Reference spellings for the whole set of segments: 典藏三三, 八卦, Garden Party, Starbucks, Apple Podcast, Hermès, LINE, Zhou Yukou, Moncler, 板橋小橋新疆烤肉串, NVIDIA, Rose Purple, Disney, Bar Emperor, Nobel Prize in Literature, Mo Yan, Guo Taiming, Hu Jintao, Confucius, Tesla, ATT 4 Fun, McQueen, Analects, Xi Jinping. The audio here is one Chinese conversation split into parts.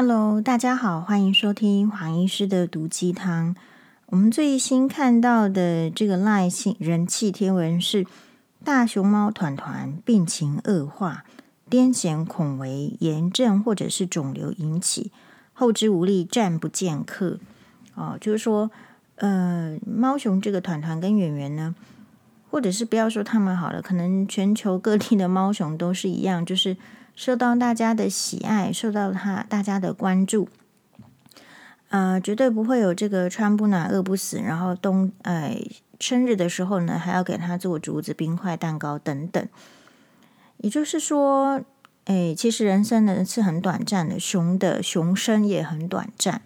Hello， 大家好，欢迎收听黄医师的毒鸡汤。我们最新看到的这个 LINE 人气贴文是大熊猫团团病情恶化，癫痫恐为炎症或者是肿瘤引起，后肢无力，站不见客。就是说，猫熊这个团团跟圆圆呢，或者是不要说他们好了，可能全球各地的猫熊都是一样，就是受到大家的喜爱，受到大家的关注，绝对不会有这个穿不暖饿不死，然后生日的时候呢还要给他做竹子冰块蛋糕等等。也就是说，其实人生呢是很短暂的，熊生也很短暂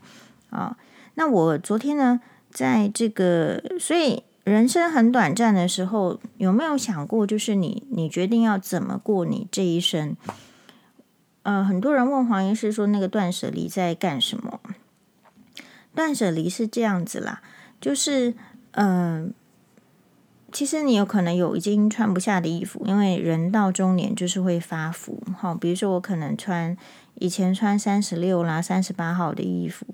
啊。那我昨天呢在这个，所以人生很短暂的时候，有没有想过就是你决定要怎么过你这一生？很多人问黄医师说那个断舍离在干什么？断舍离是这样子啦，就是其实你有可能有已经穿不下的衣服，因为人到中年就是会发福哈。比如说我可能以前穿36啦38号的衣服，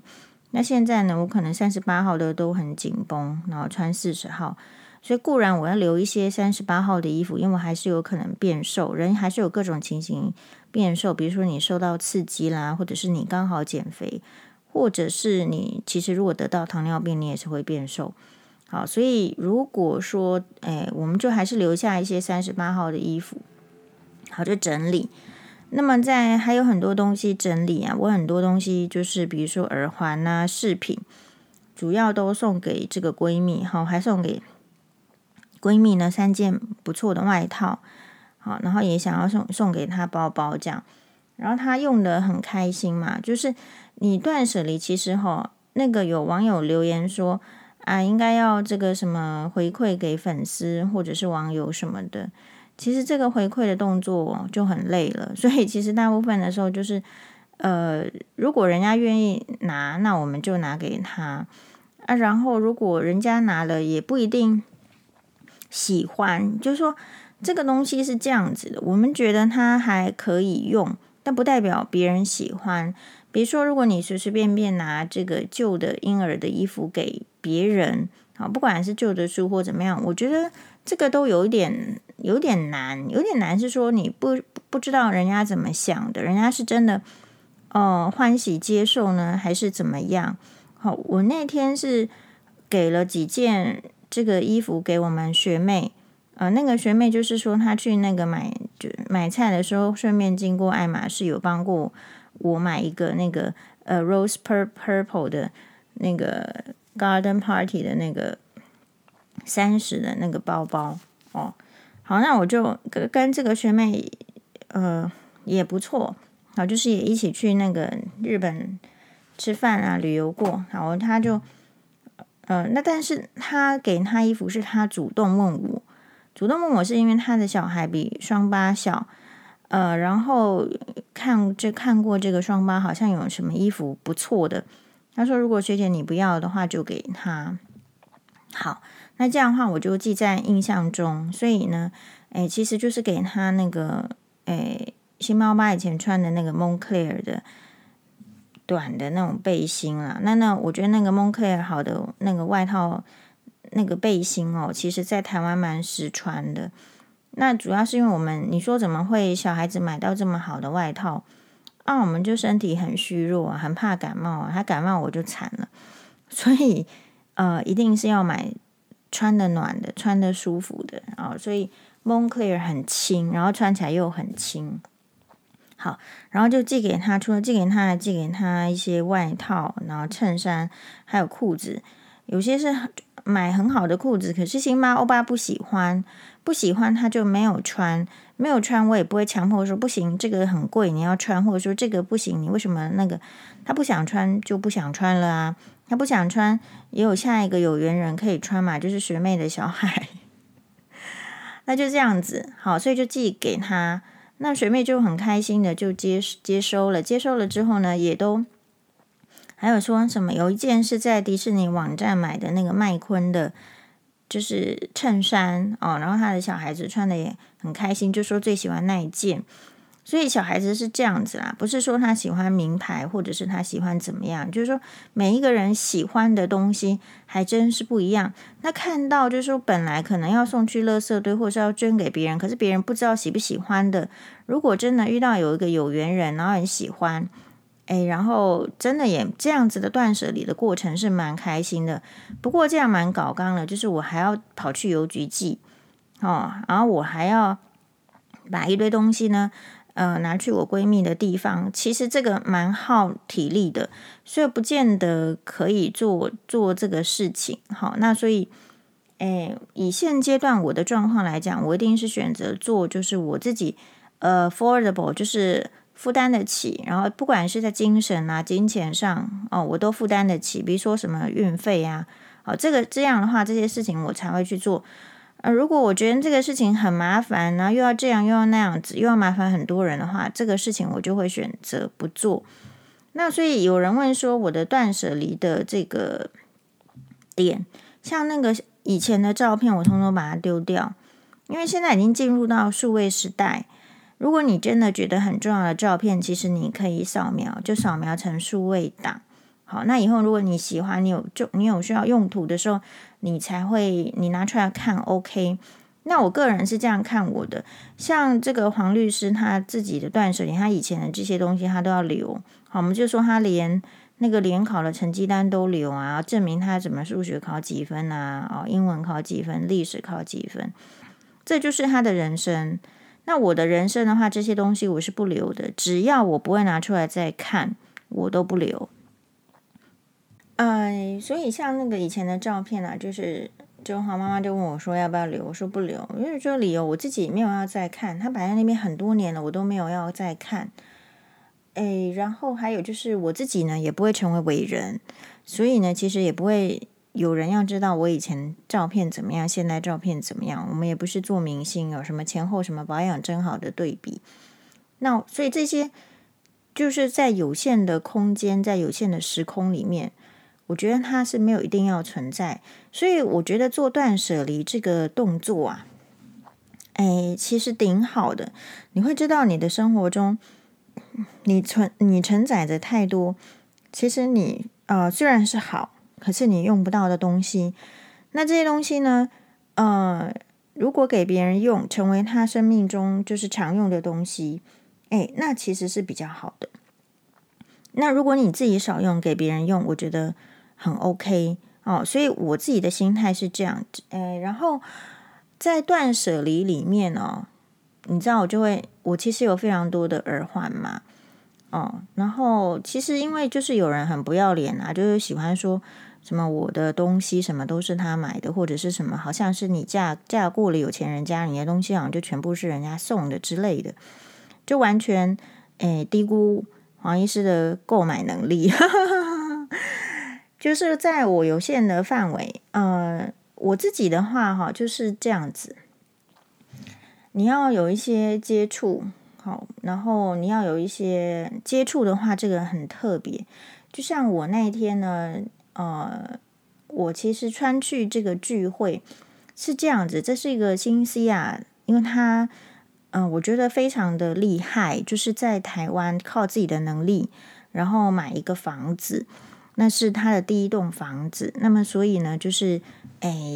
那现在呢我可能38号的都很紧绷，然后穿40号。所以固然我要留一些38号的衣服，因为我还是有可能变瘦，人还是有各种情形变瘦，比如说你受到刺激啦，或者是你刚好减肥，或者是你其实如果得到糖尿病，你也是会变瘦。好，所以如果说我们就还是留下一些38号的衣服，好，就整理。那么在还有很多东西整理啊，我很多东西就是比如说耳环啊、饰品，主要都送给这个闺蜜，好，还送给闺蜜呢3件不错的外套，好，然后也想要送给她包包这样，然后她用得很开心嘛。就是你断舍离，其实那个有网友留言说啊，应该要这个什么回馈给粉丝或者是网友什么的。其实这个回馈的动作就很累了，所以其实大部分的时候就是，如果人家愿意拿，那我们就拿给他啊。然后如果人家拿了也不一定喜欢，就是说这个东西是这样子的，我们觉得它还可以用，但不代表别人喜欢。比如说，如果你随随便便拿这个旧的婴儿的衣服给别人，好，不管是旧的书或怎么样，我觉得这个都有点难，是说你不知道人家怎么想的，人家是真的欢喜接受呢，还是怎么样？好，我那天是给了几件这个衣服给我们学妹，那个学妹就是说她去那个买菜的时候，顺便经过爱马仕，有帮过我买一个那个Rose Purple 的那个 Garden Party 的那个30的那个包包哦。好，那我就跟这个学妹也不错，好，就是也一起去那个日本吃饭啊、旅游过。然后她就那但是她给她衣服是她主动问我是因为她的小孩比双八小，然后看过这个双八好像有什么衣服不错的，她说如果学姐你不要的话就给她。好，那这样的话我就记在印象中，所以呢，其实就是给他那个，新猫妈以前穿的那个 Moncler 的短的那种背心啦。那我觉得那个 Moncler 好的那个外套，那个背心其实在台湾蛮实穿的。那主要是因为你说怎么会小孩子买到这么好的外套？啊，我们就身体很虚弱啊，很怕感冒啊，他感冒我就惨了，所以。一定是要买穿的暖的、穿的舒服的啊，所以 Moncler 很轻，然后穿起来又很轻。好，然后就寄给他，除了寄给他，还寄给他一些外套，然后衬衫，还有裤子。有些是买很好的裤子，可是星巴欧巴不喜欢他就没有穿，我也不会强迫说不行，这个很贵你要穿，或者说这个不行你为什么那个，他不想穿就不想穿了啊。他不想穿，也有下一个有缘人可以穿嘛，就是学妹的小孩，那就这样子。好，所以就寄给他，那学妹就很开心的就接收了之后呢，也都还有说什么，有一件是在迪士尼网站买的那个麦昆的，就是衬衫然后他的小孩子穿的也很开心，就说最喜欢那一件。所以小孩子是这样子啦，不是说他喜欢名牌或者是他喜欢怎么样，就是说每一个人喜欢的东西还真是不一样。那看到就是说本来可能要送去垃圾堆或是要捐给别人，可是别人不知道喜不喜欢的，如果真的遇到有一个有缘人然后很喜欢，然后真的也这样子的断舍离的过程是蛮开心的。不过这样蛮搞纲的，就是我还要跑去邮局寄然后我还要把一堆东西呢拿去我闺蜜的地方，其实这个蛮耗体力的，所以不见得可以做这个事情。好，那所以，以现阶段我的状况来讲，我一定是选择做就是我自己affordable， 就是负担得起，然后不管是在精神啊、金钱上我都负担得起，比如说什么运费啊，好，这样的话这些事情我才会去做。如果我觉得这个事情很麻烦，然后又要这样又要那样子，又要麻烦很多人的话，这个事情我就会选择不做。那所以有人问说我的断舍离的这个点，像那个以前的照片我通通把它丢掉，因为现在已经进入到数位时代，如果你真的觉得很重要的照片，其实你可以扫描，就扫描成数位档。好，那以后如果你喜欢，你有需要用途的时候，你才会你拿出来看 OK。 那我个人是这样看我的，像这个黄律师他自己的断舍离，他以前的这些东西他都要留。好，我们就说他连那个联考的成绩单都留啊，证明他怎么数学考几分啊，英文考几分，历史考几分，这就是他的人生。那我的人生的话，这些东西我是不留的，只要我不会拿出来再看，我都不留。所以像那个以前的照片啊，就黄妈妈就问我说要不要留，我说不留，因为这理由我自己没有要再看，它摆在那边很多年了，我都没有要再看。然后还有就是我自己呢也不会成为伟人，所以呢其实也不会有人要知道我以前照片怎么样，现在照片怎么样，我们也不是做明星，有什么前后什么保养真好的对比。那所以这些就是在有限的空间，在有限的时空里面，我觉得它是没有一定要存在。所以我觉得做断舍离这个动作啊，其实挺好的。你会知道你的生活中你承载着太多，其实你虽然是好，可是你用不到的东西。那这些东西呢如果给别人用，成为他生命中就是常用的东西，那其实是比较好的。那如果你自己少用给别人用，我觉得很 OK 所以我自己的心态是这样。然后在断舍离里面你知道我其实有非常多的耳环嘛然后其实因为就是有人很不要脸啊，就是喜欢说什么我的东西什么都是他买的，或者是什么好像是你嫁过了有钱人家，你的东西好像就全部是人家送的之类的，就完全低估黄医师的购买能力就是在我有限的范围我自己的话就是这样子，你要有一些接触好，然后你要有一些接触的话，这个很特别。就像我那一天呢我其实穿去这个聚会是这样子，这是一个新西啊，因为他我觉得非常的厉害，就是在台湾靠自己的能力然后买一个房子，那是他的第一栋房子。那么所以呢就是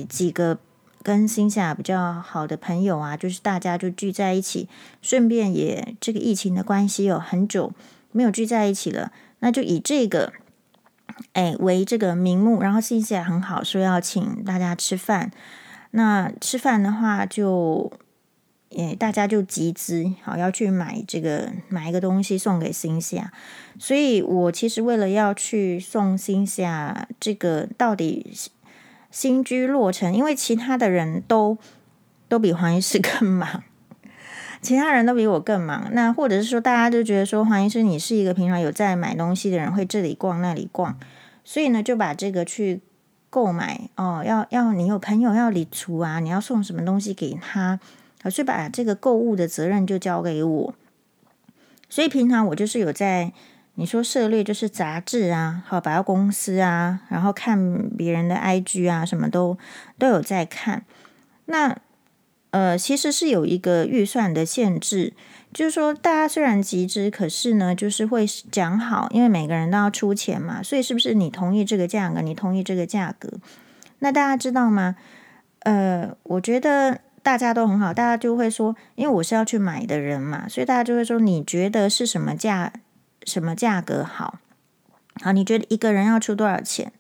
几个跟新西亚比较好的朋友啊，就是大家就聚在一起，顺便也这个疫情的关系很久没有聚在一起了，那就以这个为这个名目，然后新西亚很好说要请大家吃饭，那吃饭的话就大家就集资好要去买一个东西送给新西亚。所以我其实为了要去送新西亚这个到底新居落成，因为其他的人都比黄医师更忙，其他人都比我更忙，那或者是说大家就觉得说黄医师你是一个平常有在买东西的人，会这里逛那里逛，所以呢就把这个去购买要你有朋友要礼俗啊，你要送什么东西给他，所以把这个购物的责任就交给我。所以平常我就是有在你说涉猎就是杂志啊，好百货公司啊，然后看别人的 IG 啊，什么都有在看。那其实是有一个预算的限制，就是说大家虽然集资，可是呢就是会讲好，因为每个人都要出钱嘛，所以是不是你同意这个价格，你同意这个价格。那大家知道吗，我觉得大家都很好，大家就会说，因为我是要去买的人嘛，所以大家就会说你觉得是什么价格好，好，你觉得一个人要出多少钱。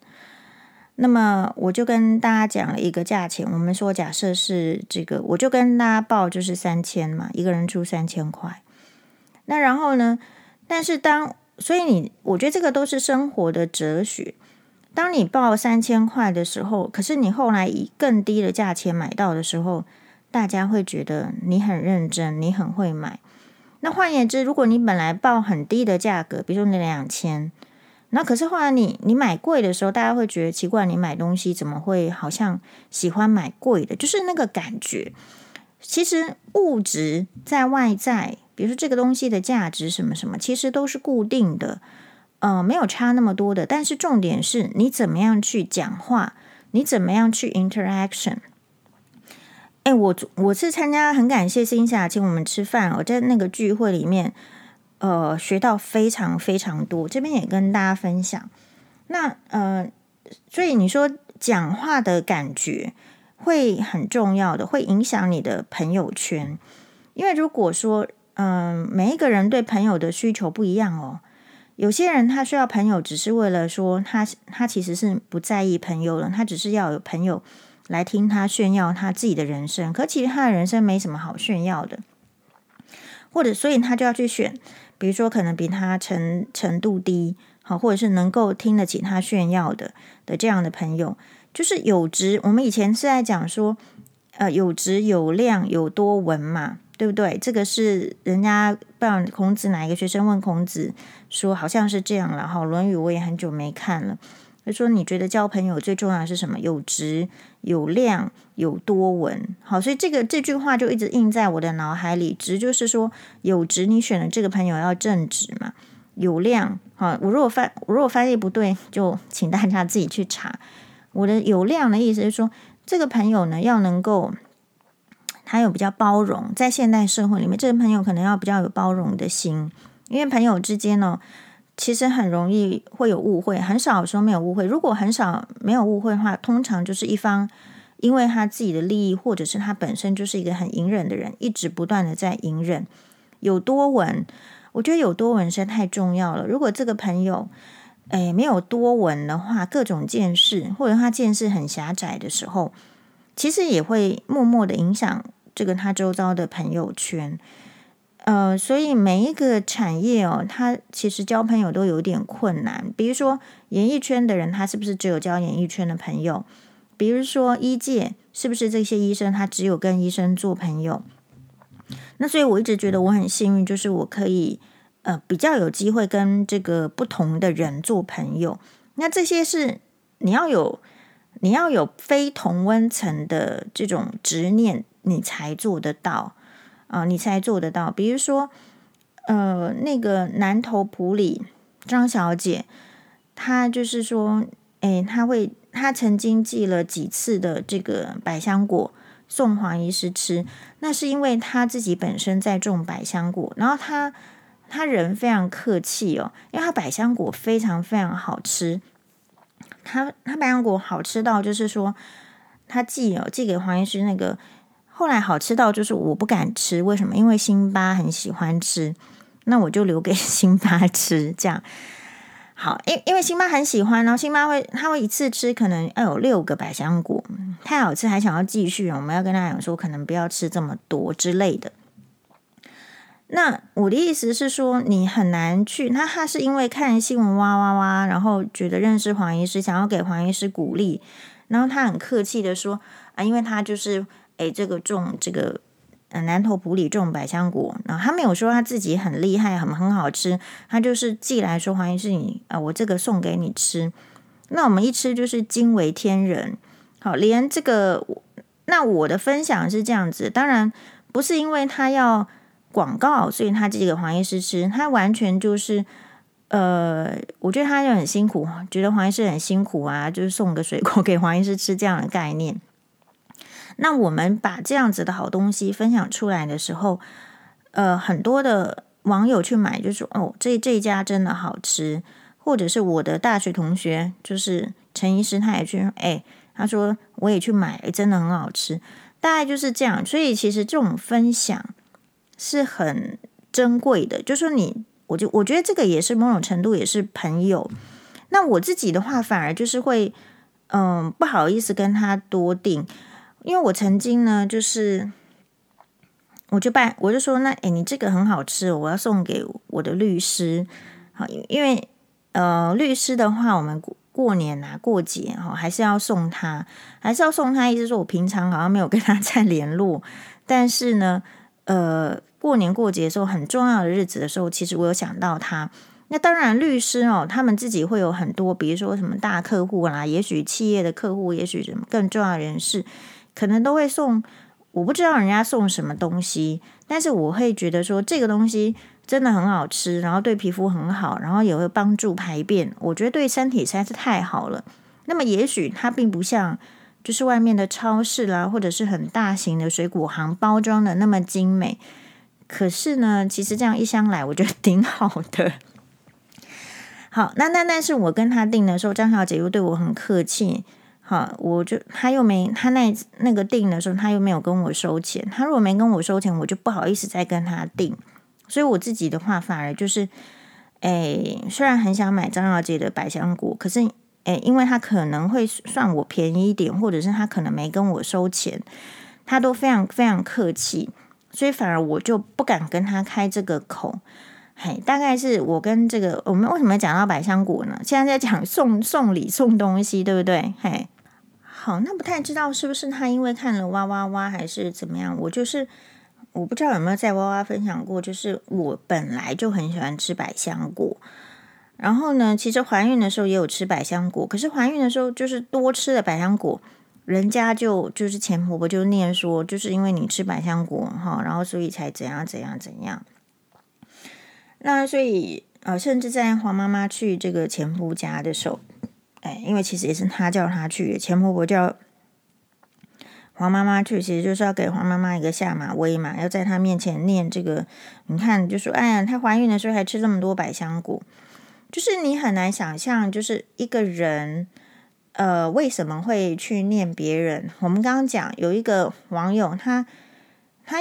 那么我就跟大家讲了一个价钱，我们说假设是这个，我就跟大家报就是3000嘛，一个人出3000块。那然后呢，但是所以我觉得这个都是生活的哲学。当你报3000块的时候，可是你后来以更低的价钱买到的时候，大家会觉得你很认真，你很会买。那换言之，如果你本来报很低的价格，比如说你2000，那可是后来你买贵的时候，大家会觉得奇怪，你买东西怎么会好像喜欢买贵的，就是那个感觉。其实物质在外在，比如说这个东西的价值什么什么，其实都是固定的，没有差那么多的。但是重点是你怎么样去讲话，你怎么样去 interaction。我是参加，很感谢新霞请我们吃饭，我在那个聚会里面学到非常非常多，这边也跟大家分享。那所以你说讲话的感觉会很重要的，会影响你的朋友圈。因为如果说每一个人对朋友的需求不一样哦，有些人他需要朋友只是为了说他其实是不在意朋友了，他只是要有朋友来听他炫耀他自己的人生，可其实他的人生没什么好炫耀的，或者所以他就要去选，比如说可能比他程度低，好，或者是能够听得起他炫耀的这样的朋友，就是有质。我们以前是在讲说，有质有量有多闻嘛，对不对？这个是人家不知道孔子哪一个学生问孔子说，好像是这样了。好，《论语》我也很久没看了。就说你觉得交朋友最重要的是什么？有质有量有多闻。好，所以这句话就一直印在我的脑海里。质就是说有质，你选的这个朋友要正直嘛。有量，好，我如果翻译不对，就请大家自己去查。我的有量的意思是说，这个朋友呢要能够他有比较包容，在现代社会里面，这个朋友可能要比较有包容的心，因为朋友之间呢，其实很容易会有误会，很少说没有误会。如果很少没有误会的话，通常就是一方因为他自己的利益，或者是他本身就是一个很隐忍的人，一直不断的在隐忍。有多闻，我觉得有多闻实在太重要了。如果这个朋友没有多闻的话，各种见识，或者他见识很狭窄的时候，其实也会默默的影响这个他周遭的朋友圈。所以每一个产业哦，他其实交朋友都有点困难。比如说演艺圈的人，他是不是只有交演艺圈的朋友？比如说医界，是不是这些医生他只有跟医生做朋友？那所以我一直觉得我很幸运，就是我可以比较有机会跟这个不同的人做朋友。那这些是你要有非同温层的这种执念，你才做得到。你才做得到。比如说那个南投埔里张小姐，她就是说她曾经寄了几次的这个百香果送黄医师吃，那是因为她自己本身在种百香果，然后她人非常客气哦，因为她百香果非常非常好吃，她百香果好吃到就是说她寄给黄医师那个，后来好吃到就是我不敢吃，为什么？因为辛巴很喜欢吃，那我就留给辛巴吃这样。好，因为辛巴很喜欢，然后辛巴他会一次吃可能要有6个百香果，太好吃还想要继续，我们要跟他讲说可能不要吃这么多之类的。那我的意思是说，你很难去，那他是因为看新闻哇哇哇，然后觉得认识黄医师，想要给黄医师鼓励，然后他很客气的说啊，因为他就是。南投埔里种百香果，然后他没有说他自己很厉害，很好吃，他就是寄来说黄医师我这个送给你吃。那我们一吃就是惊为天人。好，连这个，那我的分享是这样子，当然不是因为他要广告，所以他寄给黄医师吃，他完全就是我觉得他就很辛苦，觉得黄医师很辛苦啊，就是送个水果给黄医师吃这样的概念。那我们把这样子的好东西分享出来的时候，很多的网友去买，就说哦，这家真的好吃，或者是我的大学同学就是陈医师，他也去，哎，他说我也去买，哎，真的很好吃，大概就是这样。所以其实这种分享是很珍贵的，就是你，我觉得这个也是某种程度也是朋友。那我自己的话，反而就是会，不好意思跟他多订，因为我曾经呢，就是我就说，那哎，你这个很好吃，我要送给我的律师，好，因为律师的话，我们过年啊，过节哈，还是要送他。意思说我平常好像没有跟他在联络，但是呢，过年过节的时候，很重要的日子的时候，其实我有想到他。那当然，律师哦，他们自己会有很多，比如说什么大客户啦，也许企业的客户，也许什么更重要的人士，可能都会送。我不知道人家送什么东西，但是我会觉得说这个东西真的很好吃，然后对皮肤很好，然后也会帮助排便，我觉得对身体实在是太好了。那么也许它并不像就是外面的超市啦，或者是很大型的水果行包装的那么精美，可是呢，其实这样一箱来，我觉得挺好的。好，那但是我跟他订的时候，张小姐又对我很客气。好，他那个订的时候，他又没有跟我收钱。他如果没跟我收钱，我就不好意思再跟他订。所以我自己的话，反而就是，虽然很想买张小姐的百香果，可是，因为他可能会算我便宜一点，或者是他可能没跟我收钱，他都非常非常客气，所以反而我就不敢跟他开这个口。嘿，大概是我跟这个，我们为什么讲到百香果呢？现在在讲送礼送东西，对不对？嘿，好，那不太知道是不是他因为看了哇哇哇还是怎么样，我不知道有没有在哇哇分享过，就是我本来就很喜欢吃百香果，然后呢，其实怀孕的时候也有吃百香果，可是怀孕的时候就是多吃了百香果，人家就是前婆婆就念说，就是因为你吃百香果哈，然后所以才怎样怎样怎样。那所以甚至在黄妈妈去这个前夫家的时候，因为其实也是她叫她去，前婆婆叫黄妈妈去，其实就是要给黄妈妈一个下马威嘛，要在她面前念这个，你看就说，哎呀，她怀孕的时候还吃这么多百香果，就是你很难想象，就是一个人为什么会去念别人。我们刚刚讲有一个网友，他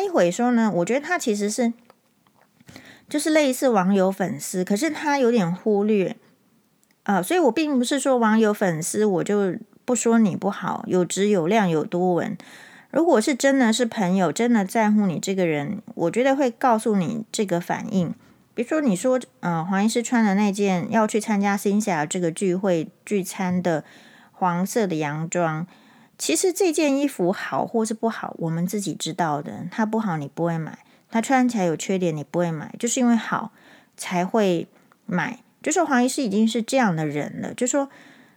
一会说呢，我觉得他其实是。就是类似网友粉丝，可是他有点忽略所以我并不是说网友粉丝我就不说你不好，有质有量有多文。如果是真的是朋友，真的在乎你这个人，我觉得会告诉你这个反应。比如说你说黄医师穿的那件要去参加新霞这个聚餐的黄色的洋装，其实这件衣服好或是不好，我们自己知道的，它不好你不会买。它穿起来有缺点，你不会买，就是因为好才会买。就是黄医师已经是这样的人了，就说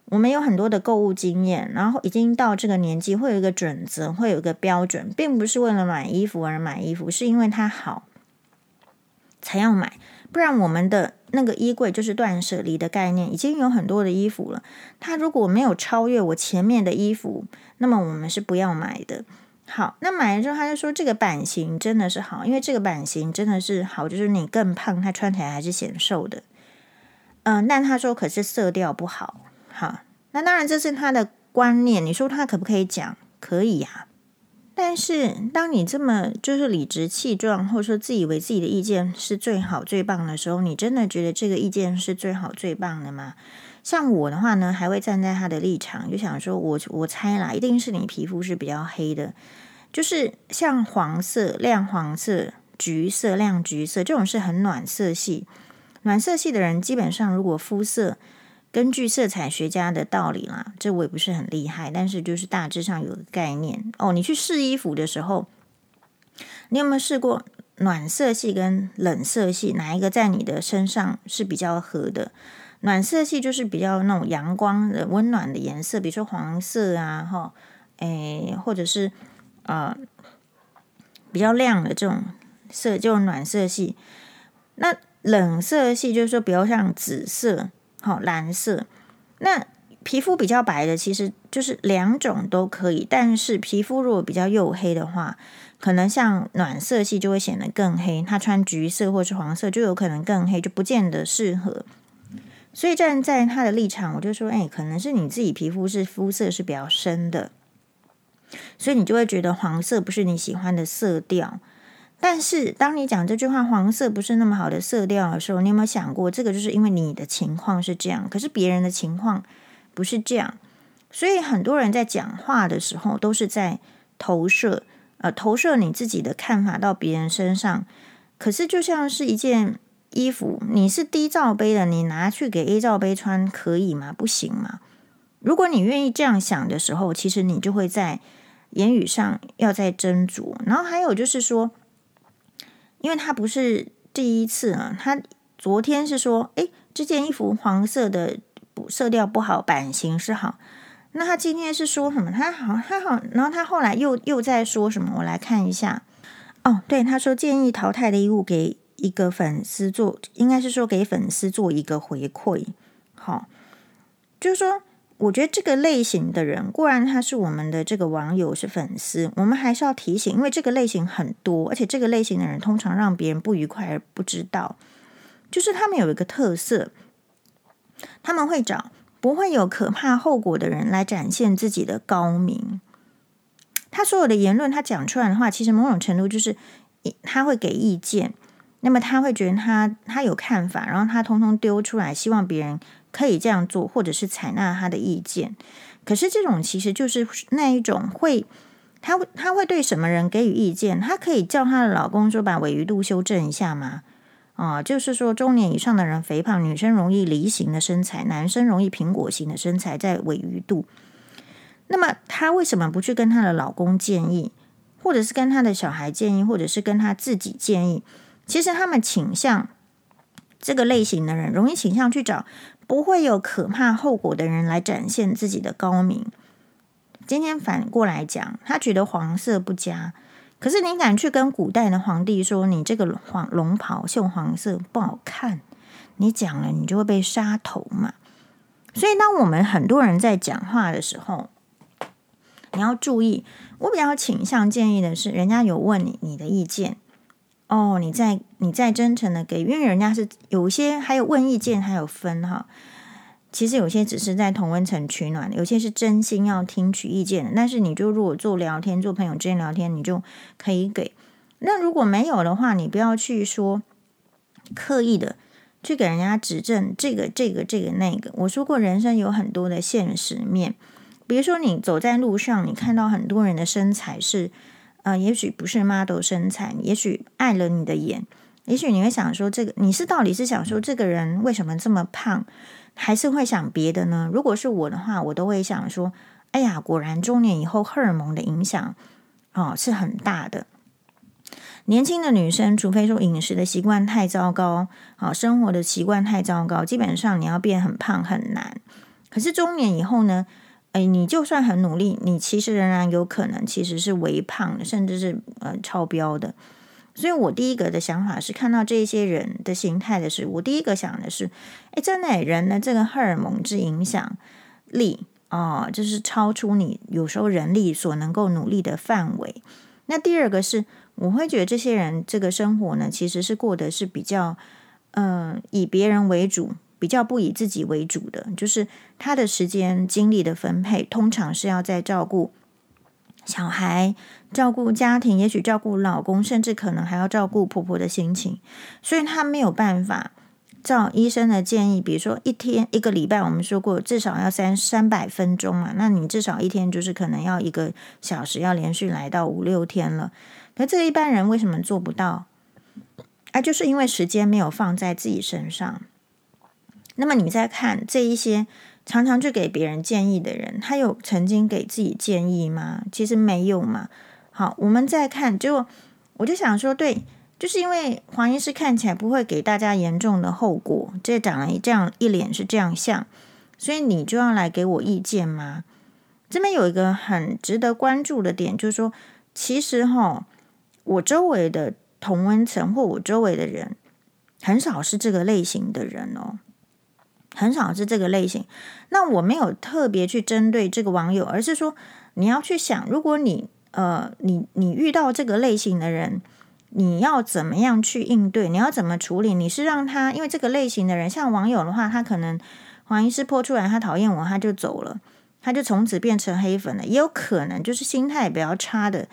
我们有很多的购物经验，然后已经到这个年纪，会有一个准则，会有一个标准，并不是为了买衣服而买衣服，是因为它好才要买。不然我们的那个衣柜就是断舍离的概念，已经有很多的衣服了，它如果没有超越我前面的衣服，那么我们是不要买的。好，那买了之后他就说这个版型真的是好，因为这个版型真的是好，就是你更胖他穿起来还是显瘦的。但他说可是色调不好。好，那当然这是他的观念，你说他可不可以讲？可以啊。但是当你这么就是理直气壮，或者说自以为自己的意见是最好最棒的时候，你真的觉得这个意见是最好最棒的吗？像我的话呢，还会站在他的立场，就想说我猜啦，一定是你皮肤是比较黑的，就是像黄色、亮黄色、橘色、亮橘色这种是很暖色系。暖色系的人基本上，如果肤色根据色彩学家的道理啦，这我也不是很厉害，但是就是大致上有个概念哦。你去试衣服的时候，你有没有试过暖色系跟冷色系哪一个在你的身上是比较合的？暖色系就是比较那种阳光的温暖的颜色，比如说黄色啊，或者是比较亮的这种色，就暖色系。那冷色系就是说比较像紫色、蓝色。那皮肤比较白的其实就是两种都可以，但是皮肤如果比较黝黑的话，可能像暖色系就会显得更黑，他穿橘色或是黄色就有可能更黑，就不见得适合。所以站在他的立场，我就说可能是你自己皮肤是肤色是比较深的，所以你就会觉得黄色不是你喜欢的色调。但是当你讲这句话黄色不是那么好的色调的时候，你有没有想过这个就是因为你的情况是这样，可是别人的情况不是这样。所以很多人在讲话的时候都是在投射你自己的看法到别人身上。可是就像是一件衣服，你是 D 罩杯的，你拿去给 A 罩杯穿可以吗？不行吗？如果你愿意这样想的时候，其实你就会在言语上要再斟酌。然后还有就是说，因为他不是第一次啊，他昨天是说这件衣服黄色的色调不好，版型是好，那他今天是说什么他好，然后他后来又在说什么，我来看一下。对，他说建议淘汰的衣物给一个粉丝做，应该是说给粉丝做一个回馈。好，就是说我觉得这个类型的人，固然他是我们的这个网友是粉丝，我们还是要提醒，因为这个类型很多，而且这个类型的人通常让别人不愉快而不知道，就是他们有一个特色，他们会找不会有可怕后果的人来展现自己的高明。他所有的言论他讲出来的话，其实某种程度就是他会给意见，那么他会觉得他有看法，然后他通通丢出来，希望别人可以这样做，或者是采纳他的意见。可是这种其实就是那一种会，他会对什么人给予意见？他可以叫他的老公说把尾鱼度修正一下吗？就是说中年以上的人肥胖，女生容易梨形的身材，男生容易苹果型的身材在尾鱼度。那么他为什么不去跟他的老公建议，或者是跟他的小孩建议，或者是跟他自己建议？其实他们倾向这个类型的人容易倾向去找不会有可怕后果的人来展现自己的高明。今天反过来讲，他觉得黄色不佳，可是你敢去跟古代的皇帝说你这个龙袍绣黄色不好看，你讲了你就会被杀头嘛。所以当我们很多人在讲话的时候，你要注意，我比较倾向建议的是人家有问你的意见，你在真诚的给，因为人家是有些还有问意见还有分哈，其实有些只是在同温层取暖，有些是真心要听取意见的。但是你就如果做聊天，做朋友之间聊天，你就可以给。那如果没有的话，你不要去说刻意的去给人家指正这个那个。我说过，人生有很多的现实面，比如说你走在路上，你看到很多人的身材是。也许不是 model 身材，也许碍了你的眼，也许你会想说这个你是到底是想说这个人为什么这么胖，还是会想别的呢？如果是我的话，我都会想说，哎呀，果然中年以后荷尔蒙的影响是很大的。年轻的女生，除非说饮食的习惯太糟糕，生活的习惯太糟糕，基本上你要变很胖很难。可是中年以后呢？你就算很努力，你其实仍然有可能其实是微胖的，甚至是超标的。所以我第一个的想法是，看到这些人的形态的时候，我第一个想的是，真的人的这个荷尔蒙之影响力就是超出你有时候人力所能够努力的范围。那第二个是，我会觉得这些人这个生活呢，其实是过得是比较以别人为主，比较不以自己为主的，就是他的时间精力的分配通常是要在照顾小孩，照顾家庭，也许照顾老公，甚至可能还要照顾婆婆的心情。所以他没有办法照医生的建议，比如说一个礼拜我们说过至少要300分钟嘛，那你至少一天就是可能要1个小时，要连续来到5-6天了。可这个一般人为什么做不到？就是因为时间没有放在自己身上。那么你再看这一些常常去给别人建议的人，他有曾经给自己建议吗？其实没有嘛。好，我们再看，结果我就想说，对，就是因为黄医师看起来不会给大家严重的后果，这长了这样一脸是这样像，所以你就要来给我意见吗？这边有一个很值得关注的点，就是说，其实我周围的同温层或我周围的人，很少是这个类型的人很少是这个类型。那我没有特别去针对这个网友，而是说你要去想，如果你遇到这个类型的人，你要怎么样去应对，你要怎么处理。你是让他，因为这个类型的人，像网友的话，他可能黄医师泼出来他讨厌我，他就走了，他就从此变成黑粉了，也有可能就是心态比较差的，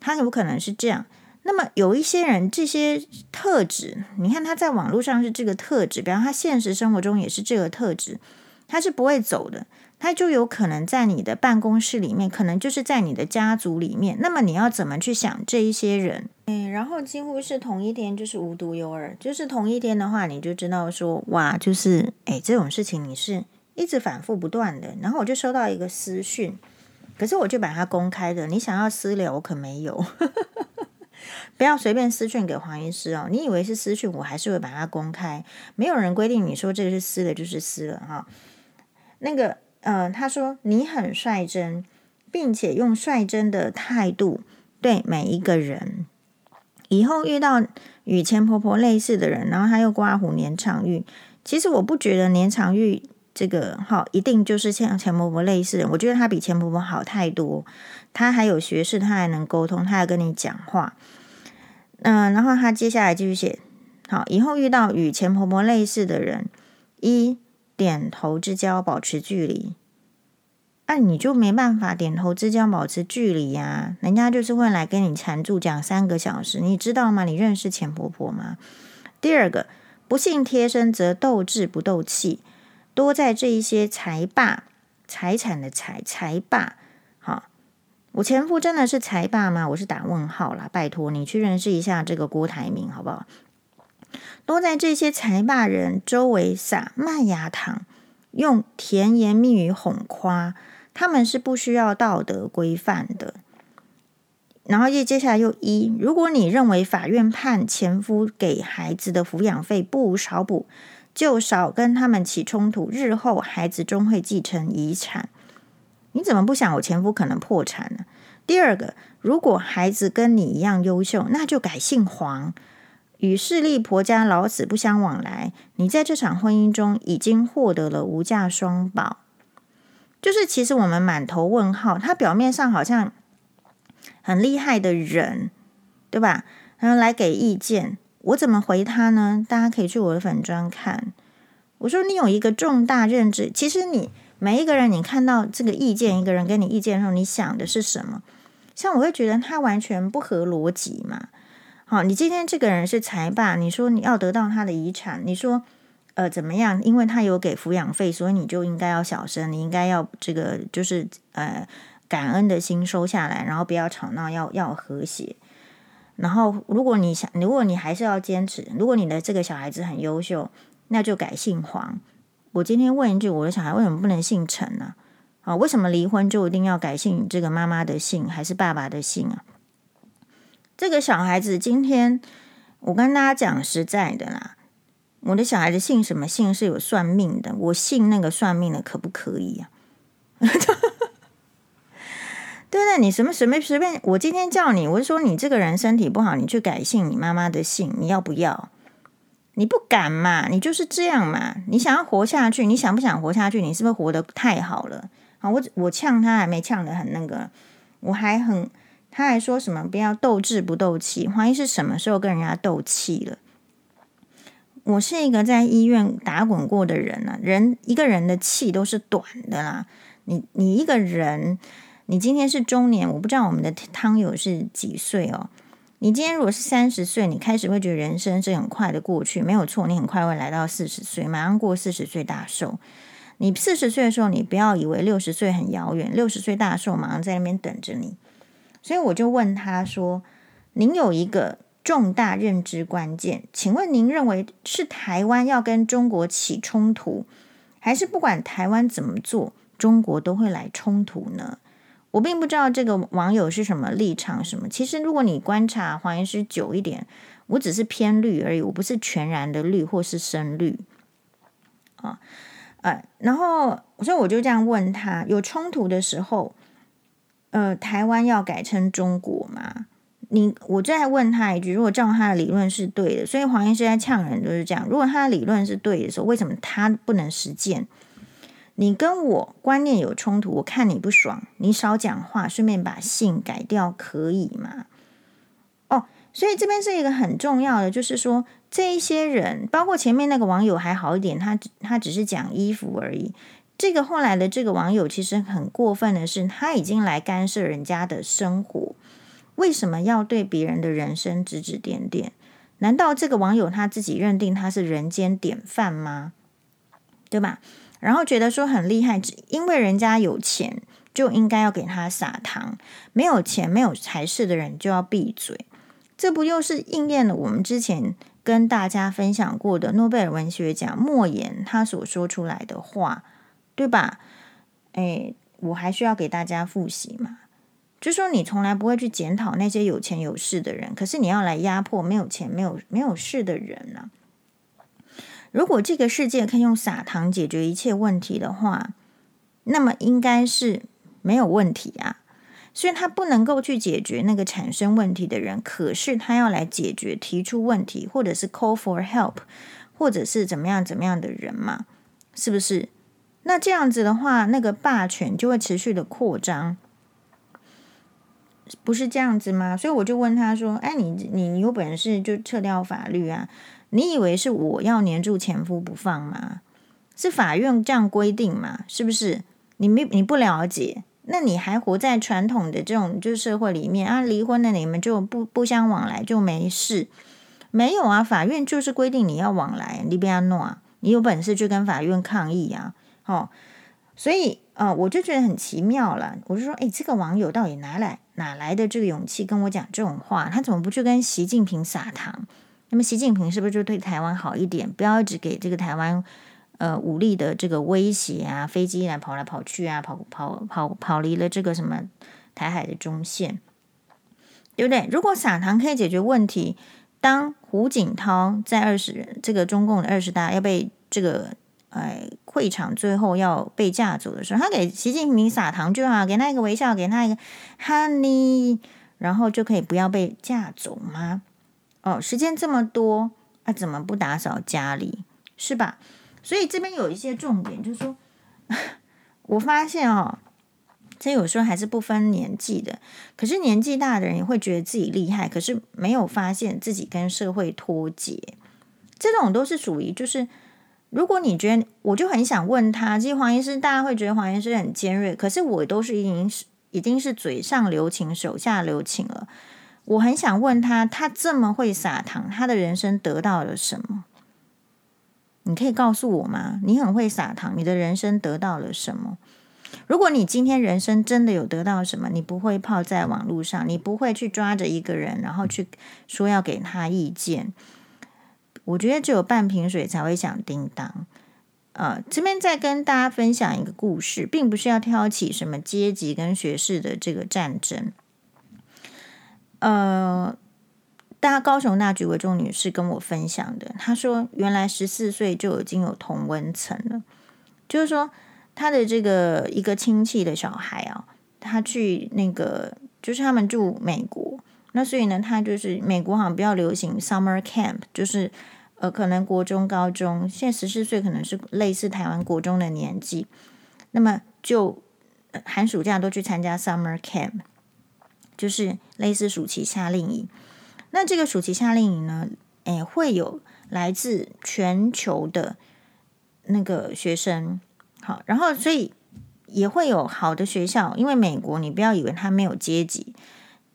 他有可能是这样。那么有一些人这些特质，你看他在网络上是这个特质，比方他现实生活中也是这个特质，他是不会走的，他就有可能在你的办公室里面，可能就是在你的家族里面。那么你要怎么去想这一些人？然后几乎是同一天，就是无独有偶，就是同一天的话，你就知道说，哇，就是这种事情你是一直反复不断的。然后我就收到一个私讯，可是我就把它公开的，你想要私聊我可没有。不要随便私讯给黄医师哦，你以为是私讯，我还是会把它公开。没有人规定你说这个是私的就是私了哈。那个他说你很率真，并且用率真的态度对每一个人。以后遇到与钱婆婆类似的人，然后他又刮胡年长玉，其实我不觉得年长玉这个哈一定就是像钱婆婆类似的，我觉得他比钱婆婆好太多，他还有学识，他还能沟通，他还跟你讲话。然后他接下来继续写，好，以后遇到与钱婆婆类似的人，一点头之交，保持距离。你就没办法点头之交，保持距离啊，人家就是会来跟你缠住讲3个小时，你知道吗？你认识钱婆婆吗？第二个，不信贴身则斗智不斗气，多在这一些财霸，财产的财霸。我前夫真的是财霸吗？我是打问号啦，拜托你去认识一下这个郭台铭好不好？多在这些财霸人周围撒麦芽糖，用甜言蜜语哄夸，他们是不需要道德规范的。然后接下来又一，如果你认为法院判前夫给孩子的抚养费不无少补，就少跟他们起冲突，日后孩子终会继承遗产。你怎么不想我前夫可能破产呢？第二个，如果孩子跟你一样优秀，那就改姓黄，与势利婆家老死不相往来。你在这场婚姻中已经获得了无价双宝。就是其实我们满头问号，他表面上好像很厉害的人，对吧？然后来给意见，我怎么回他呢？大家可以去我的粉专看。我说你有一个重大认知，其实你每一个人，你看到这个意见，一个人跟你意见的时候，你想的是什么？像我会觉得他完全不合逻辑嘛。好，你今天这个人是财霸，你说你要得到他的遗产，你说怎么样？因为他有给抚养费，所以你就应该要小声，你应该要这个就是感恩的心收下来，然后不要吵闹，要和谐。然后如果你还是要坚持，如果你的这个小孩子很优秀，那就改姓黄。我今天问一句，我的小孩为什么不能姓陈呢？为什么离婚就一定要改姓这个妈妈的姓还是爸爸的姓啊？这个小孩子今天，我跟大家讲实在的啦，我的小孩子姓什么姓是有算命的，我姓那个算命的可不可以啊？对不对？你随便，我今天叫你，我就说你这个人身体不好，你去改姓你妈妈的姓，你要不要？你不敢嘛，你就是这样嘛。你想要活下去，你想不想活下去？你是不是活得太好了？好，我呛他还没呛得很那个，他还说什么不要斗智不斗气，怀疑是什么时候跟人家斗气了？我是一个在医院打滚过的人啊，一个人的气都是短的啦。你一个人，你今天是中年，我不知道我们的汤友是几岁哦。你今天如果是30岁，你开始会觉得人生是很快的过去，没有错，你很快会来到40岁，马上过40岁大寿。你40岁的时候，你不要以为60岁很遥远，60岁大寿马上在那边等着你。所以我就问他说：“您有一个重大认知关键，请问您认为是台湾要跟中国起冲突，还是不管台湾怎么做，中国都会来冲突呢？”我并不知道这个网友是什么立场什么。其实如果你观察黄医师久一点，我只是偏绿而已，我不是全然的绿或是深绿然后所以我就这样问他：有冲突的时候，台湾要改称中国吗？我再问他一句，如果照他的理论是对的，所以黄医师在呛人就是这样，如果他的理论是对的时候，为什么他不能实践？你跟我观念有冲突，我看你不爽，你少讲话，顺便把性改掉可以吗？哦，所以这边是一个很重要的，就是说这一些人，包括前面那个网友还好一点，他只是讲衣服而已。这个后来的这个网友其实很过分的是，他已经来干涉人家的生活，为什么要对别人的人生指指点点？难道这个网友他自己认定他是人间典范吗？对吧？然后觉得说很厉害，因为人家有钱就应该要给他撒糖，没有钱没有才识的人就要闭嘴。这不又是应验了我们之前跟大家分享过的诺贝尔文学奖莫言他所说出来的话，对吧？诶，我还需要给大家复习嘛？就说你从来不会去检讨那些有钱有势的人，可是你要来压迫没有钱没有势的人啊。如果这个世界可以用撒糖解决一切问题的话，那么应该是没有问题啊。所以他不能够去解决那个产生问题的人，可是他要来解决提出问题或者是 call for help 或者是怎么样怎么样的人嘛，是不是？那这样子的话，那个霸权就会持续的扩张，不是这样子吗？所以我就问他说，哎，你有本事就撤掉法律啊，你以为是我要黏住前夫不放吗？是法院这样规定嘛，是不是？你不了解，那你还活在传统的这种就社会里面啊，离婚了你们就不相往来就没事？没有啊，法院就是规定你要往来，你不要弄啊，你有本事去跟法院抗议啊。所以我就觉得很奇妙了。我就说，诶，这个网友到底哪来的这个勇气跟我讲这种话？他怎么不去跟习近平撒糖？那么习近平是不是就对台湾好一点？不要一直给这个台湾武力的这个威胁啊，飞机跑来跑去啊，跑离了这个什么台海的中线，对不对？如果撒糖可以解决问题，当胡锦涛在中共的20大要被这个会场最后要被架走的时候，他给习近平撒糖就好，给他一个微笑，给他一个 honey， 然后就可以不要被架走吗？哦，时间这么多啊，怎么不打扫家里，是吧？所以这边有一些重点，就是说我发现这有时候还是不分年纪的，可是年纪大的人也会觉得自己厉害，可是没有发现自己跟社会脱节，这种都是属于就是如果你觉得，我就很想问他，其实黄医师大家会觉得黄医师很尖锐，可是我都是已经是嘴上留情手下留情了。我很想问他，他这么会撒糖，他的人生得到了什么？你可以告诉我吗？你很会撒糖，你的人生得到了什么？如果你今天人生真的有得到什么，你不会泡在网络上，你不会去抓着一个人然后去说要给他意见。我觉得只有半瓶水才会响叮当。这边再跟大家分享一个故事，并不是要挑起什么阶级跟学士的这个战争。高雄大橘为重女士跟我分享的，她说原来14岁就已经有同温层了，就是说她的这个一个亲戚的小孩他去那个就是他们住美国。那所以呢，他就是美国好像比较流行 summer camp， 就是可能国中、高中，现在14岁可能是类似台湾国中的年纪，那么就寒暑假都去参加 summer camp， 就是类似暑期夏令营。那这个暑期夏令营呢，会有来自全球的那个学生，好，然后所以也会有好的学校，因为美国你不要以为它没有阶级。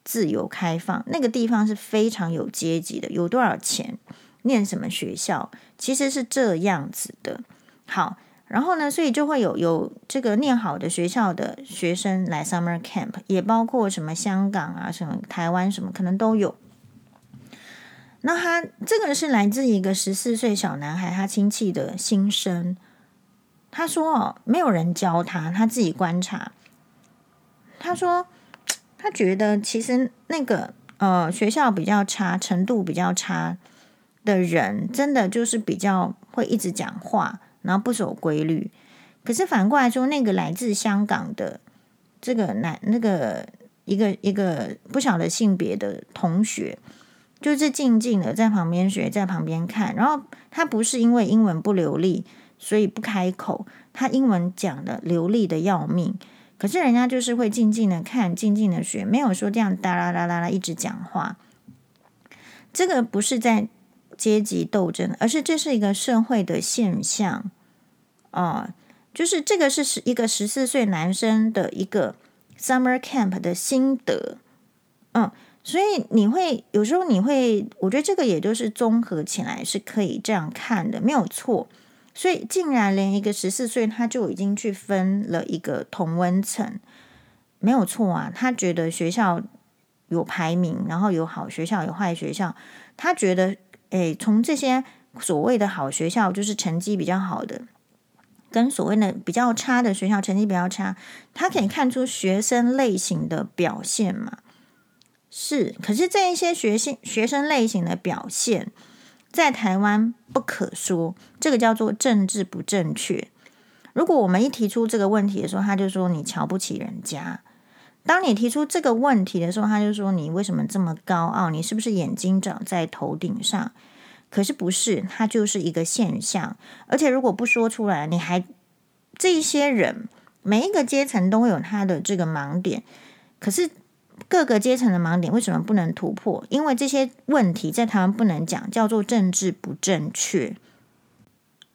自由开放，那个地方是非常有阶级的，有多少钱，念什么学校，其实是这样子的。好，然后呢，所以就会有这个念好的学校的学生来 summer camp， 也包括什么香港啊，什么台湾什么可能都有。那他这个是来自一个14岁小男孩他亲戚的心声，他说没有人教他，他自己观察，他说他觉得其实那个学校比较差，程度比较差的人真的就是比较会一直讲话，然后不守规律。可是反过来说，那个来自香港的这个那个一个不晓得性别的同学，就是静静的在旁边学，在旁边看。然后他不是因为英文不流利所以不开口，他英文讲的流利的要命，可是人家就是会静静的看，静静的学，没有说这样哒啦啦啦啦一直讲话。这个不是在阶级斗争，而是这是一个社会的现象啊，就是这个是一个14岁男生的一个 summer camp 的心得。所以你会有时候你会，我觉得这个也就是综合起来是可以这样看的，没有错。所以竟然连一个14岁他就已经去分了一个同温层，没有错啊，他觉得学校有排名，然后有好学校有坏学校，他觉得从这些所谓的好学校就是成绩比较好的，跟所谓的比较差的学校成绩比较差，他可以看出学生类型的表现嘛。是，可是这一些学生类型的表现在台湾不可说，这个叫做政治不正确。如果我们一提出这个问题的时候，他就说你瞧不起人家。当你提出这个问题的时候，他就说你为什么这么高傲，你是不是眼睛长在头顶上？可是不是，它就是一个现象。而且如果不说出来，你还这一些人，每一个阶层都会有他的这个盲点，可是各个阶层的盲点为什么不能突破？因为这些问题在台湾不能讲，叫做政治不正确。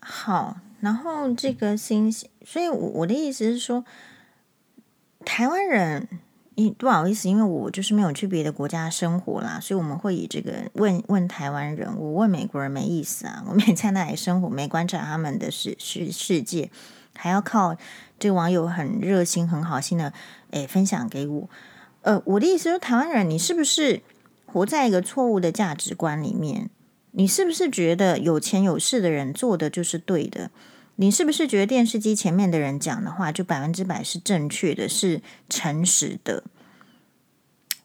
好，然后这个新，所以我的意思是说，台湾人，不好意思，因为我就是没有去别的国家生活啦，所以我们会以这个问台湾人，我问美国人没意思啊，我没在那里生活，没观察他们的世界，还要靠这个网友很热心、很好心的分享给我。我的意思是，台湾人，你是不是活在一个错误的价值观里面？你是不是觉得有钱有势的人做的就是对的？你是不是觉得电视机前面的人讲的话就100%是正确的，是诚实的？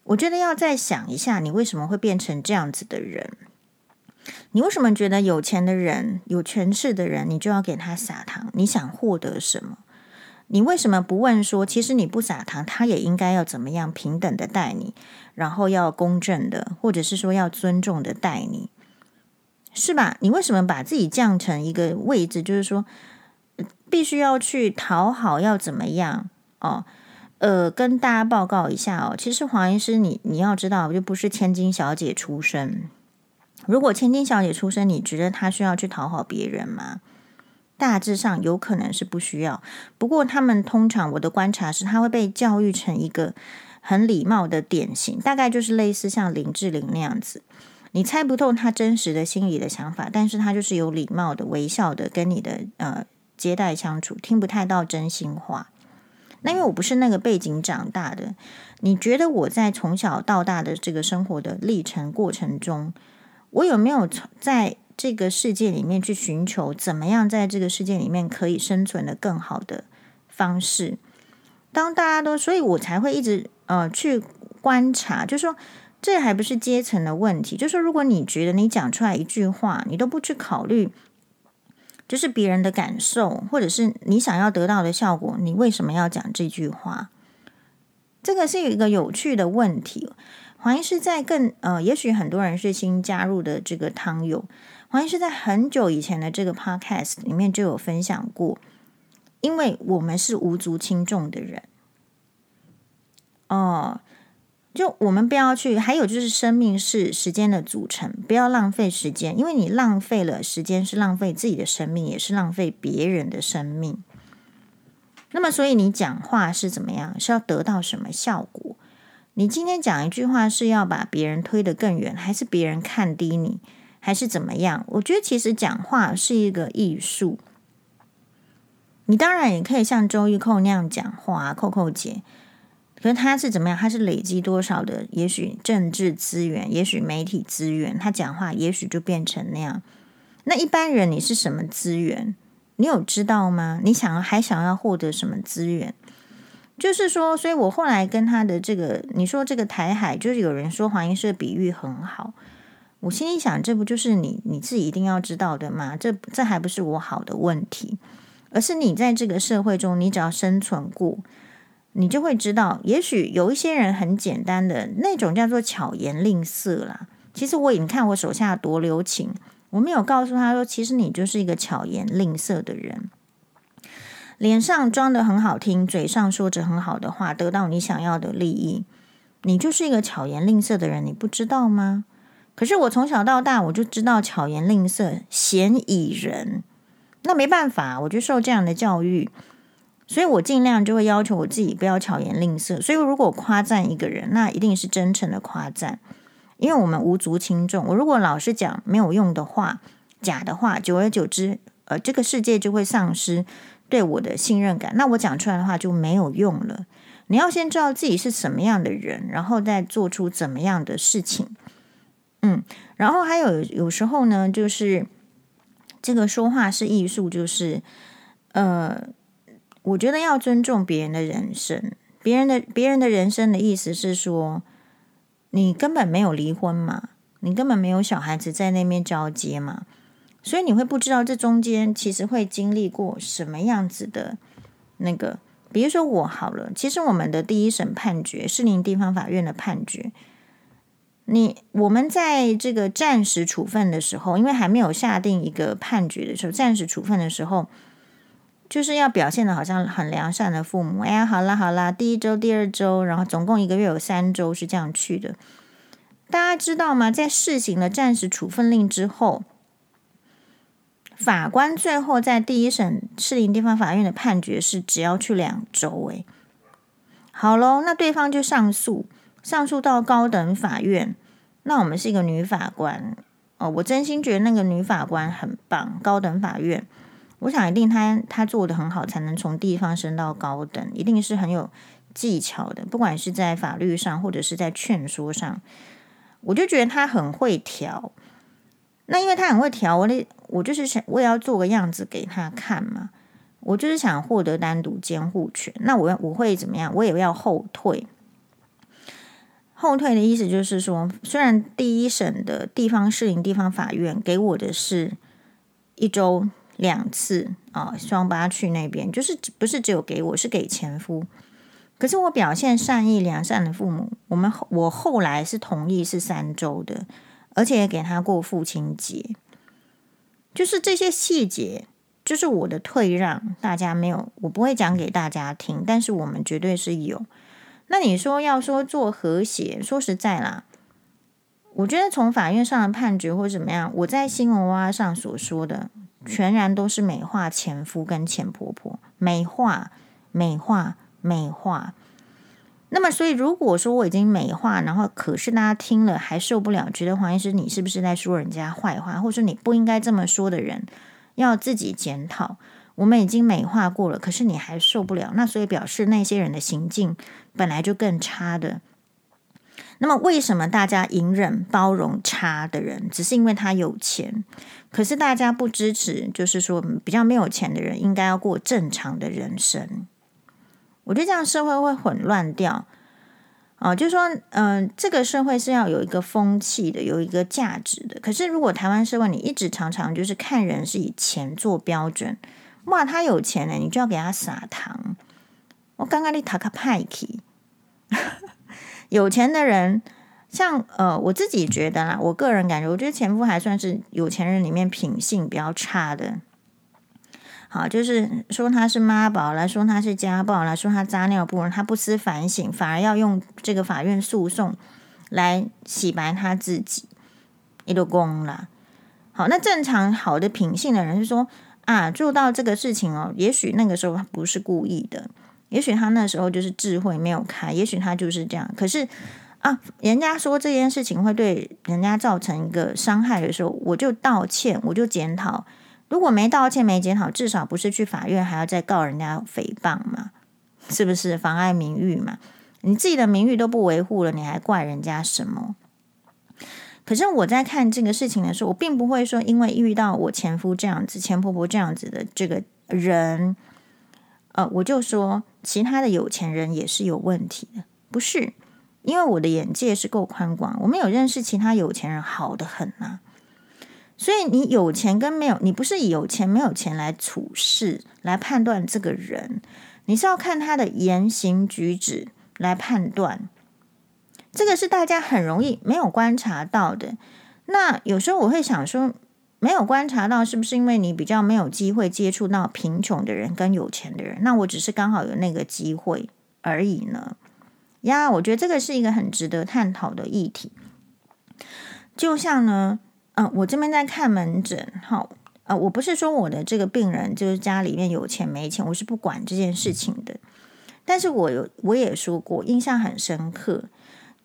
我觉得要再想一下，你为什么会变成这样子的人？你为什么觉得有钱的人、有权势的人，你就要给他撒糖？你想获得什么？你为什么不问说，其实你不撒糖，他也应该要怎么样平等的待你，然后要公正的，或者是说要尊重的待你？是吧？你为什么把自己降成一个位置，就是说必须要去讨好，要怎么样跟大家报告一下其实黄医师你要知道，就不是千金小姐出身。如果千金小姐出身，你觉得她需要去讨好别人吗？大致上有可能是不需要。不过他们通常，我的观察是，她会被教育成一个很礼貌的典型，大概就是类似像林志玲那样子。你猜不透他真实的心理的想法，但是他就是有礼貌的、微笑的跟你的接待相处，听不太到真心话。那因为我不是那个背景长大的，你觉得我在从小到大的这个生活的历程过程中，我有没有在这个世界里面去寻求怎么样在这个世界里面可以生存的更好的方式？当大家都，所以我才会一直去观察，就是说这还不是阶层的问题，就是如果你觉得你讲出来一句话，你都不去考虑就是别人的感受，或者是你想要得到的效果，你为什么要讲这句话？这个是一个有趣的问题。黄医师在也许很多人是新加入的这个汤友，黄医师在很久以前的这个 podcast 里面就有分享过，因为我们是无足轻重的人就我们不要去，还有就是生命是时间的组成，不要浪费时间，因为你浪费了时间是浪费自己的生命，也是浪费别人的生命。那么所以你讲话是怎么样，是要得到什么效果？你今天讲一句话是要把别人推得更远，还是别人看低你，还是怎么样？我觉得其实讲话是一个艺术。你当然也可以像周玉蔻那样讲话，蔻蔻姐，可是他是怎么样？他是累积多少的？也许政治资源，也许媒体资源，他讲话也许就变成那样。那一般人你是什么资源？你有知道吗？你还想要获得什么资源？就是说，所以我后来跟他的这个，你说这个台海，就是有人说黄医师比喻很好，我心里想，这不就是你自己一定要知道的吗？这还不是我好的问题，而是你在这个社会中，你只要生存过。你就会知道，也许有一些人很简单的那种叫做巧言令色啦。其实你看我手下多留情，我没有告诉他说，其实你就是一个巧言令色的人。脸上装得很好听，嘴上说着很好的话，得到你想要的利益，你就是一个巧言令色的人，你不知道吗？可是我从小到大我就知道巧言令色，鲜矣仁。那没办法，我就受这样的教育，所以我尽量就会要求我自己不要巧言令色。所以如果我夸赞一个人，那一定是真诚的夸赞，因为我们无足轻重。我如果老是讲没有用的话、假的话，久而久之，这个世界就会丧失对我的信任感，那我讲出来的话就没有用了。你要先知道自己是什么样的人，然后再做出怎么样的事情。然后还有时候呢，就是这个说话是艺术，就是我觉得要尊重别人的人生。别人的人生的意思是说，你根本没有离婚嘛，你根本没有小孩子在那边交接嘛，所以你会不知道这中间其实会经历过什么样子的那个。比如说我好了，其实我们的第一审判决，士林地方法院的判决，我们在这个暂时处分的时候，因为还没有下定一个判决的时候，暂时处分的时候，就是要表现的好像很良善的父母，哎呀，好啦，第一周、第二周，然后总共一个月有3周是这样去的。大家知道吗？在施行了暂时处分令之后，法官最后在第一审士林地方法院的判决是只要去2周。好咯，那对方就上诉到高等法院。那我们是一个女法官哦，我真心觉得那个女法官很棒。高等法院，我想一定她做得很好，才能从地方升到高等，一定是很有技巧的，不管是在法律上或者是在劝说上，我就觉得她很会调。那因为她很会调，我就是想，我也要做个样子给他看嘛。我就是想获得单独监护权，那我会怎么样？我也要后退。后退的意思就是说，虽然第一审的地方士林地方法院给我的是1周2次啊，双八去那边，就是不是只有给我，是给前夫。可是我表现善意良善的父母，我后来是同意是3周的，而且也给他过父亲节。就是这些细节，就是我的退让，大家没有，我不会讲给大家听，但是我们绝对是有。那你说要说做和谐，说实在啦，我觉得从法院上的判决或怎么样，我在新闻挖上所说的，全然都是美化前夫跟前婆婆，美化。那么所以如果说我已经美化，然后可是大家听了还受不了，觉得黄医师你是不是在说人家坏话，或者你不应该这么说的人要自己检讨，我们已经美化过了，可是你还受不了，那所以表示那些人的行径本来就更差的。那么为什么大家隐忍包容差的人，只是因为他有钱，可是大家不支持，就是说比较没有钱的人应该要过正常的人生。我觉得这样社会会混乱掉哦，就是说这个社会是要有一个风气的，有一个价值的。可是如果台湾社会你一直常常就是看人是以钱做标准，哇，他有钱了你就要给他撒糖，我刚刚你打个派去有钱的人，像我自己觉得啦，我个人感觉，我觉得前夫还算是有钱人里面品性比较差的。好，就是说他是妈宝啦，说他是家暴啦，说他渣尿布，他不思反省，反而要用这个法院诉讼来洗白他自己，也都公啦。好，那正常好的品性的人是说啊，做到这个事情哦，也许那个时候他不是故意的，也许他那时候就是智慧没有开，也许他就是这样。可是啊，人家说这件事情会对人家造成一个伤害的时候，我就道歉，我就检讨。如果没道歉没检讨，至少不是去法院还要再告人家诽谤嘛，是不是妨碍名誉嘛？你自己的名誉都不维护了，你还怪人家什么？可是我在看这个事情的时候，我并不会说因为遇到我前夫这样子、前婆婆这样子的这个人，我就说其他的有钱人也是有问题的，不是？因为我的眼界是够宽广，我没有认识其他有钱人好得很啊。所以你有钱跟没有，你不是以有钱没有钱来处事来判断这个人，你是要看他的言行举止来判断，这个是大家很容易没有观察到的。那有时候我会想说，没有观察到是不是因为你比较没有机会接触到贫穷的人跟有钱的人，那我只是刚好有那个机会而已呢？呀，我觉得这个是一个很值得探讨的议题。就像呢，我这边在看门诊，我不是说我的这个病人就是家里面有钱没钱，我是不管这件事情的。但是我也说过，印象很深刻，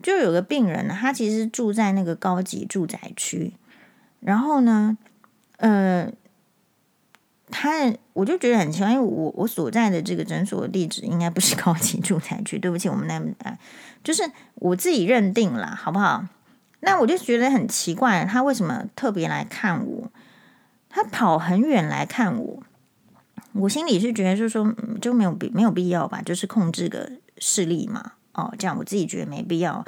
就有个病人呢，他其实住在那个高级住宅区，然后呢，我就觉得很奇怪，因为我所在的这个诊所的地址应该不是高级住宅区，对不起，我们那就是我自己认定啦，好不好？那我就觉得很奇怪，他为什么特别来看我？他跑很远来看我，我心里是觉得就是说就没有必要吧，就是控制个视力嘛，这样我自己觉得没必要。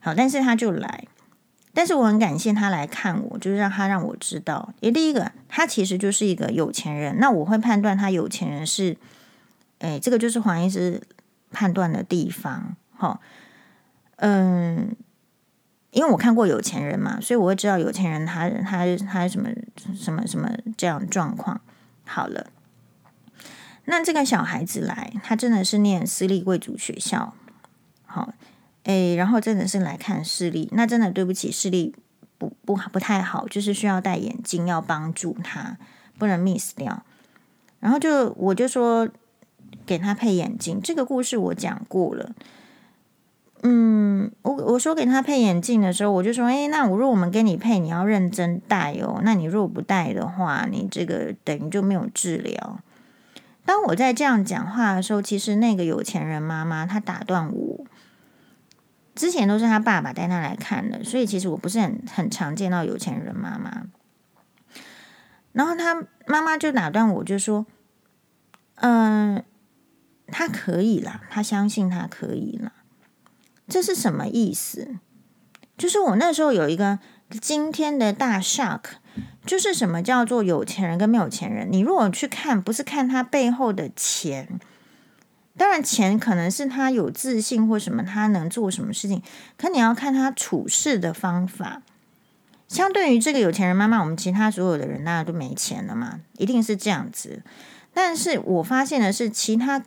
好，但是他就来。但是我很感谢他来看我，就是让我知道，第一个他其实就是一个有钱人，那我会判断他有钱人是，这个就是黄医师判断的地方，因为我看过有钱人嘛，所以我会知道有钱人他什么这样状况。好了，那这个小孩子来，他真的是念私立贵族学校，然后真的是来看视力，那真的对不起，视力不太好，就是需要戴眼镜，要帮助他，不能 miss 掉。然后我就说给他配眼镜，这个故事我讲过了。我说给他配眼镜的时候，我就说，那如果我们给你配，你要认真戴哦，那你如果不戴的话，你这个等于就没有治疗。当我在这样讲话的时候，其实那个有钱人妈妈她打断我。之前都是他爸爸带他来看的，所以其实我不是很常见到有钱人妈妈。然后他妈妈就打断我，就说：“他可以啦，他相信他可以啦。”这是什么意思？就是我那时候有一个惊天的大 shock， 就是什么叫做有钱人跟没有钱人？你如果去看，不是看他背后的钱。当然钱可能是他有自信或什么，他能做什么事情，可你要看他处事的方法。相对于这个有钱人妈妈，我们其他所有的人大家都没钱了嘛，一定是这样子。但是我发现的是，其他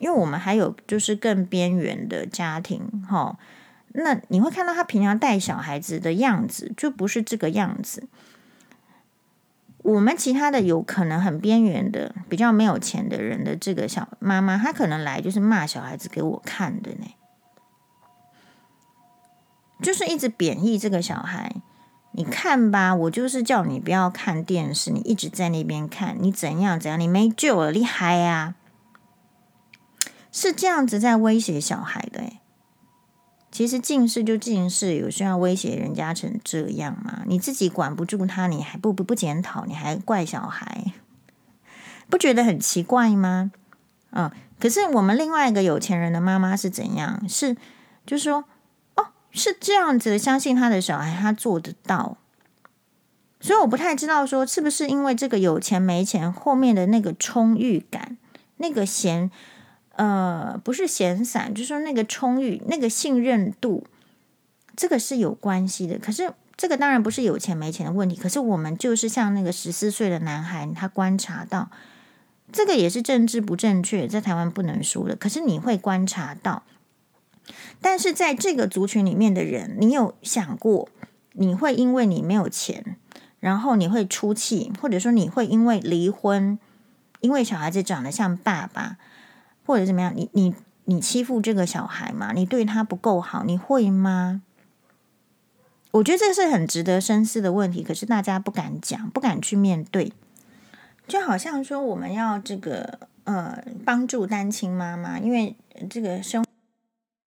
因为我们还有就是更边缘的家庭，那你会看到他平常带小孩子的样子就不是这个样子。我们其他的有可能很边缘的比较没有钱的人的这个小妈妈，她可能来就是骂小孩子给我看的呢，就是一直贬义这个小孩，你看吧，我就是叫你不要看电视，你一直在那边看，你怎样怎样，你没救了，厉害啊，是这样子在威胁小孩的。其实近视就近视，有需要威胁人家成这样吗？你自己管不住他，你还不检讨，你还怪小孩，不觉得很奇怪吗？可是我们另外一个有钱人的妈妈是怎样？是就是说，是这样子的，相信他的小孩，他做得到。所以我不太知道说是不是因为这个有钱没钱后面的那个充裕感，那个不是闲散，就是说那个充裕，那个信任度，这个是有关系的。可是这个当然不是有钱没钱的问题，可是我们就是像那个14岁的男孩，他观察到，这个也是政治不正确，在台湾不能说的，可是你会观察到。但是在这个族群里面的人，你有想过你会因为你没有钱，然后你会出气，或者说你会因为离婚，因为小孩子长得像爸爸或者怎么样，你欺负这个小孩吗？你对他不够好，你会吗？我觉得这是很值得深思的问题，可是大家不敢讲，不敢去面对。就好像说我们要这个帮助单亲妈妈，因为这个生活